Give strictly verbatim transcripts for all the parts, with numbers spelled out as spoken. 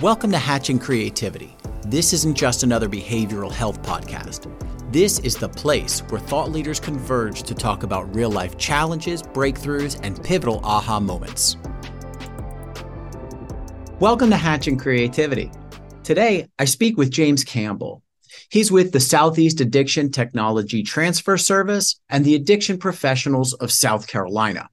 Welcome to Hatching Creativity. This isn't just another behavioral health podcast. This is the place where thought leaders converge to talk about real-life challenges, breakthroughs, and pivotal aha moments. Welcome to Hatching Creativity. Today, I speak with James Campbell. He's with the Southeast Addiction Technology Transfer Service and the Addiction Professionals of South Carolina.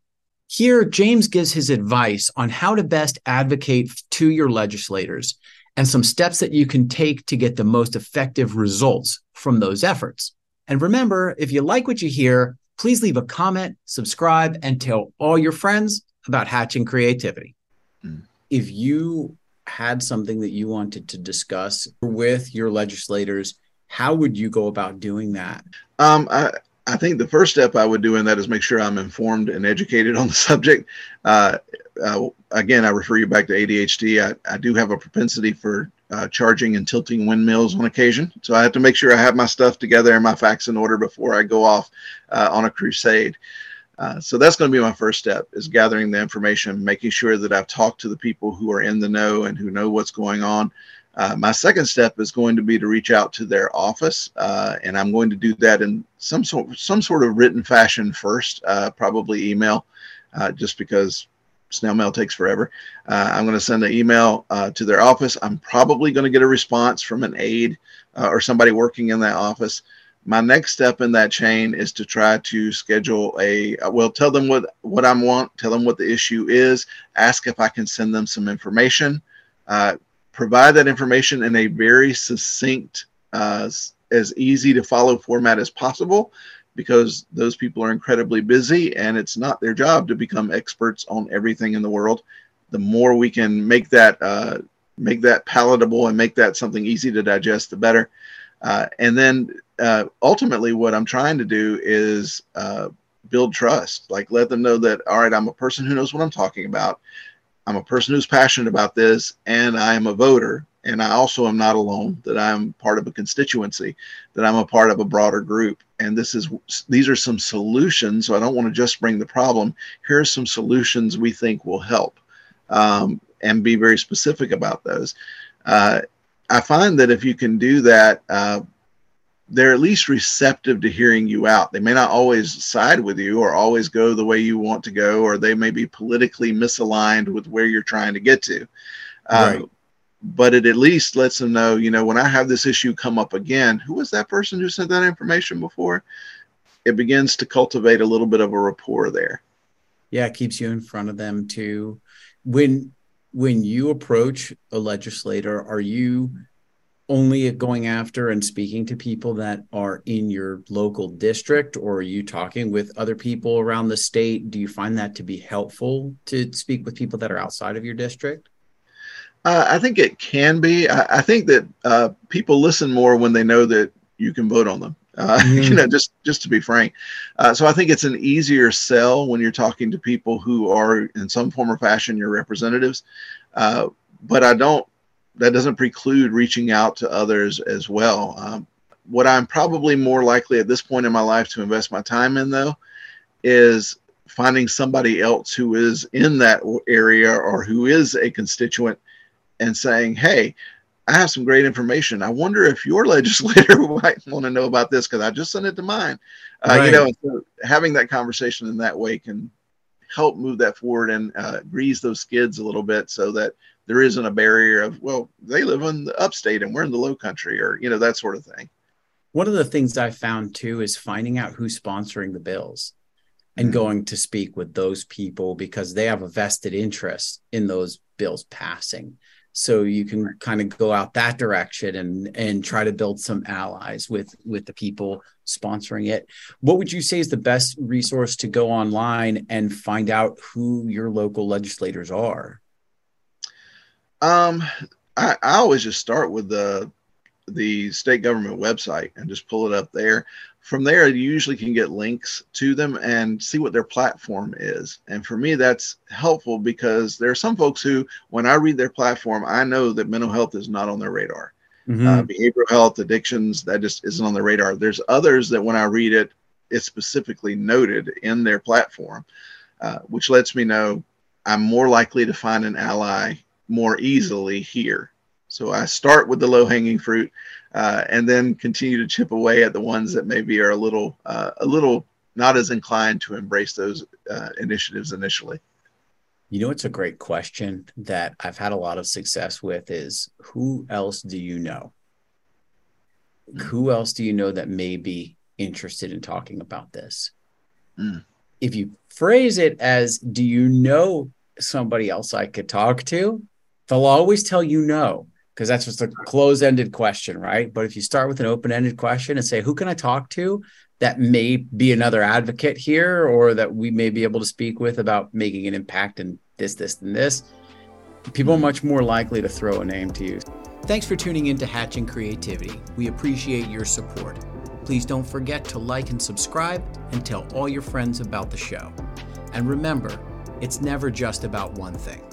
Here, James gives his advice on how to best advocate to your legislators and some steps that you can take to get the most effective results from those efforts. And remember, if you like what you hear, please leave a comment, subscribe, and tell all your friends about Hatching Creativity. Mm. If you had something that you wanted to discuss with your legislators, how would you go about doing that? Um, I- I think the first step I would do in that is make sure I'm informed and educated on the subject. Uh, uh, again, I refer you back to A D H D. I, I do have a propensity for uh, charging and tilting windmills on occasion. So I have to make sure I have my stuff together and my facts in order before I go off uh, on a crusade. Uh, so that's going to be my first step, is gathering the information, making sure that I've talked to the people who are in the know and who know what's going on. Uh, my second step is going to be to reach out to their office, uh, and I'm going to do that in some sort, some sort of written fashion first, uh, probably email, uh, just because snail mail takes forever. Uh, I'm going to send an email uh, to their office. I'm probably going to get a response from an aide uh, or somebody working in that office. My next step in that chain is to try to schedule a, well, tell them what, what I want, tell them what the issue is, ask if I can send them some information, uh, provide that information in a very succinct, uh, as easy to follow format as possible, because those people are incredibly busy and it's not their job to become experts on everything in the world. The more we can make that, uh, make that palatable and make that something easy to digest, the better. Uh, and then uh, ultimately what I'm trying to do is uh, build trust, like let them know that, all right, I'm a person who knows what I'm talking about. I'm a person who's passionate about this, and I am a voter, and I also am not alone, that I'm part of a constituency, that I'm a part of a broader group. And this is, these are some solutions. So I don't want to just bring the problem. Here are some solutions we think will help, um, and be very specific about those. Uh, I find that if you can do that, uh, they're at least receptive to hearing you out. They may not always side with you or always go the way you want to go, or they may be politically misaligned with where you're trying to get to. Right. Uh, but it at least lets them know, you know, when I have this issue come up again, who was that person who sent that information before? It begins to cultivate a little bit of a rapport there. Yeah, it keeps you in front of them too. When, when you approach a legislator, are you only going after and speaking to people that are in your local district, or are you talking with other people around the state? Do you find that to be helpful to speak with people that are outside of your district? Uh, I think it can be. I, I think that uh, people listen more when they know that you can vote on them. Uh, mm. You know, just just to be frank. Uh, so I think it's an easier sell when you're talking to people who are in some form or fashion your representatives. Uh, but I don't. That doesn't preclude reaching out to others as well. Um, what I'm probably more likely at this point in my life to invest my time in, though, is finding somebody else who is in that area or who is a constituent and saying, hey, I have some great information. I wonder if your legislator might want to know about this because I just sent it to mine. Uh, right. You know, so having that conversation in that way can help move that forward and uh, grease those skids a little bit so that there isn't a barrier of, well, they live in the upstate and we're in the low country, or, you know, that sort of thing. One of the things I found too is finding out who's sponsoring the bills and mm-hmm. going to speak with those people because they have a vested interest in those bills passing. So you can kind of go out that direction and, and try to build some allies with, with the people sponsoring it. What would you say is the best resource to go online and find out who your local legislators are? Um, I, I always just start with the the state government website and just pull it up there. From there, you usually can get links to them and see what their platform is. And for me, that's helpful because there are some folks who, when I read their platform, I know that mental health is not on their radar. Mm-hmm. Uh, behavioral health, addictions, that just isn't on their radar. There's others that when I read it, it's specifically noted in their platform, uh, which lets me know I'm more likely to find an ally more easily here. So I start with the low-hanging fruit uh, and then continue to chip away at the ones that maybe are a little uh, a little not as inclined to embrace those uh, initiatives initially. You know, it's a great question that I've had a lot of success with is, who else do you know? Mm. Who else do you know that may be interested in talking about this? Mm. If you phrase it as, do you know somebody else I could talk to? They'll always tell you no, because that's just a closed-ended question, right? But if you start with an open-ended question and say, who can I talk to that may be another advocate here, or that we may be able to speak with about making an impact in this, this, and this, people are much more likely to throw a name to you. Thanks for tuning in to Hatching Creativity. We appreciate your support. Please don't forget to like and subscribe and tell all your friends about the show. And remember, it's never just about one thing.